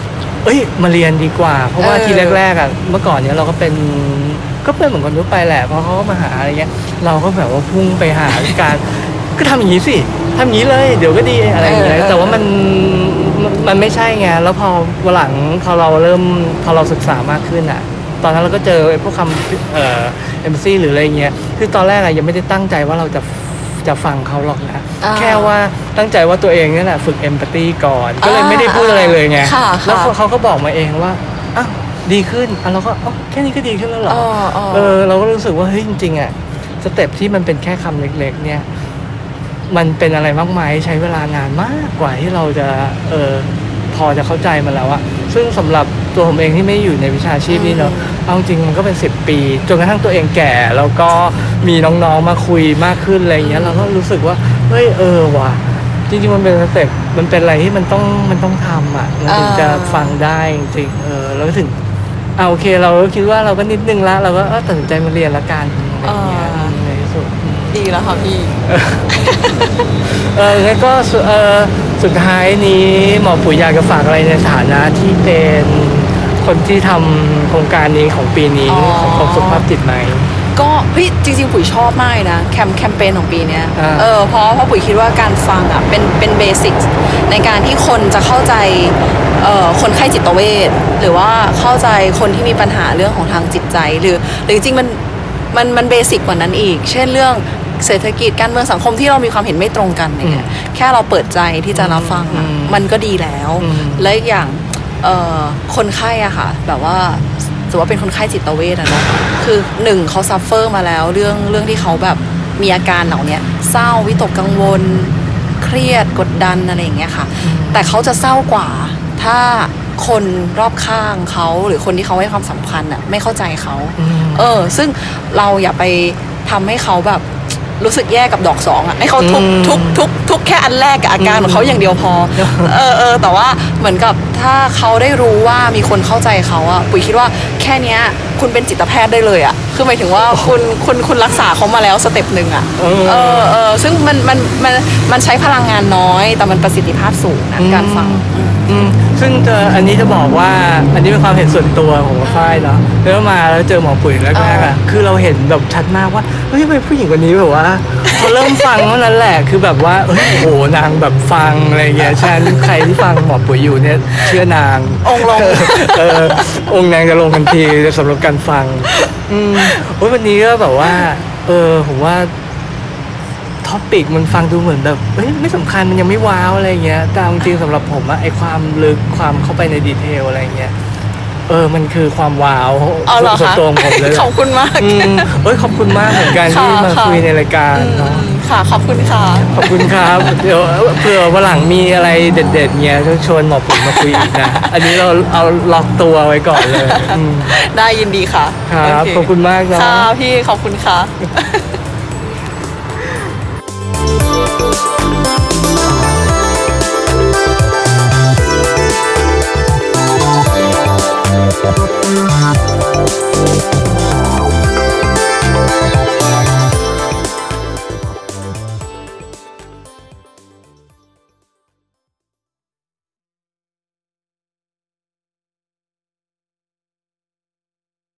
เอ้ยมาเรียนดีกว่าเพราะว่าทีแรกๆอ่ะเมื่อก่อนเนี้ยเราก็เป็นก็เป็นเหมือนคนทั่วไปแหละเพราะเขาก็มาหาอะไรเงี้ยเราก็แบบว่าพุ่งไปหาการก็ทำอย่างนี้สิทำอย่างนี้เลยเดี๋ยวก็ดีอะไรอย่างเงี้ยแต่ว่ามันมันไม่ใช่ไงแล้วพอวันหลังพอเราเริ่มพอเราศึกษามากขึ้นอ่ะตอนนั้นเราก็เจอไอ้พวกคำเอ่อ เอ็ม ซี หรืออะไรเงี้ยคือตอนแรกอ่ะยังไม่ได้ตั้งใจว่าเราจะจะฟังเขาหรอกนะแค่ว่าตั้งใจว่าตัวเองนี่แหละฝึก empathy ก่อนก็เลยไม่ได้พูดอะไรเลยไงแล้วเขาก็บอกมาเองว่าอ้าวดีขึ้นเราก็อ๋อแค่นี้ก็ดีขึ้นแล้วเหรอเออเราก็รู้สึกว่าเฮ้ยจริงๆอ่ะสเต็ปที่มันเป็นแค่คำเล็กๆเนี่ยมันเป็นอะไรมากมายใช้เวลานานมากกว่าที่เราจะเออพอจะเข้าใจมันแล้วอะซึ่งสำหรับตัวผมเองที่ไม่อยู่ในวิชาชีพนี่เนาะเอาจริงมันก็เป็นสิบปีจนกระทั่งตัวเองแก่แล้วก็มีน้องๆมาคุยมากขึ้นอะไรอย่างเงี้ยเราก็รู้สึกว่าเฮ้ยเออว่ะจริงๆมันเป็นสเต็ปมันเป็นอะไรที่มันต้องมันต้องทำอะมันถึงจะฟังได้จริงเออเราก็ถึงเอาโอเคเราคิดว่าเราก็นิดนึงละเราก็ตัดสินใจมาเรียนละกันอะไรอย่างเงี้ยในที่สุดดีแล้วค่ะพี่เออแล้วก็เออสุดท้ายนี้หมอปุ๋ยอยากจะฝากอะไรในฐานะที่เป็นคนที่ทำโครงการนี้ของปีนี้ของกรมสุขภาพจิตไหมก็พี่จริงๆปุ๋ยชอบมากนะแคมแคมเปญของปีนี้เออเพราะเพราะปุ๋ยคิดว่าการฟังอ่ะเป็นเป็นเบสิกในการที่คนจะเข้าใจเอ่อคนไข้จิตเวชหรือว่าเข้าใจคนที่มีปัญหาเรื่องของทางจิตใจหรือหรือจริงๆมันมันมันเบสิกกว่านั้นอีกเช่นเรื่องเศรษฐกิจการเมืองสังคมที่เรามีความเห็นไม่ตรงกันเนี่ยแค่เราเปิดใจที่จะรับฟังมันก็ดีแล้วและอย่างคนไข้อะค่ะแบบว่าสมมติว่าเป็นคนไข้จิตเวชอะนะคือหนึ่งเขาซัฟเฟอร์มาแล้วเรื่องเรื่องที่เขาแบบมีอาการเหล่านี้เศร้าวิตกกังวลเครียดกดดันอะไรอย่างเงี้ยค่ะแต่เขาจะเศร้ากว่าถ้าคนรอบข้างเขาหรือคนที่เขาให้ความสำคัญอะไม่เข้าใจเขาเออซึ่งเราอย่าไปทำให้เขาแบบรู้สึกแย่กับดอกสองอ่ะให้เขาทุบทุบทุบทุบแค่อันแรกกับอาการของเขาอย่างเดียวพอเออเออแต่ว่าเหมือนกับถ้าเขาได้รู้ว่ามีคนเข้าใจเขาอ่ะปุ๋ยคิดว่าแค่เนี้ยคุณเป็นจิตแพทย์ได้เลยอ่ะคือหมายถึงว่าคุณคุณคุณรักษาเขามาแล้วสเต็ปหนึ่งอ่ะเออเออซึ่งมันมันมันมันใช้พลังงานน้อยแต่มันประสิทธิภาพสูงนะการฟังซึ่งเจออันนี้จะบอกว่าอันนี้เป็นความเห็นส่วนตัวของฝ้ายเนาะแล้วมาแล้วเจอหมอปุ๋ยแรกๆอ่ะคือเราเห็นแบบชัดมากว่าเฮ้ยทำไมผู้หญิงคนนี้แบบว่าพอเริ่มฟังเท่านั้นแหละคือแบบว่าโอ้โหนางแบบฟังอะไรเงี้ยฉันใครที่ฟังหมอปุ๋ยอยู่เนี่ยเชื่อนางองลงเออองนางจะลงทันทีสำหรับการฟังอืมโอ้ยวันนี้ก็แบบว่าเออผมว่าท็อปิกมันฟังดูเหมือนแบบเฮ้ยไม่สำคัญมันยังไม่ว้าวอะไรเงี้ยแต่จริงๆสำหรับผมอะไอความลึกความเข้าไปในดีเทลอะไรเงี้ยเออมันคือความว้าวส่วนตัวของผมเลยขอบคุณมากเอ้ยขอบคุณมากเหมือนกันที่มาคุยในรายการเนาะค่ะขอบคุณค่ะขอบคุณครับเดี๋ยวเผื่อวันหลังมีอะไรเด็ดๆเงี้ยชวนหมอปุ๋ยมาคุยอีกนะอันนี้เราเอาล็อกตัวไว้ก่อนเลยได้ยินดีค่ะครับขอบคุณมากนะค่ะพี่ขอบคุณค่ะ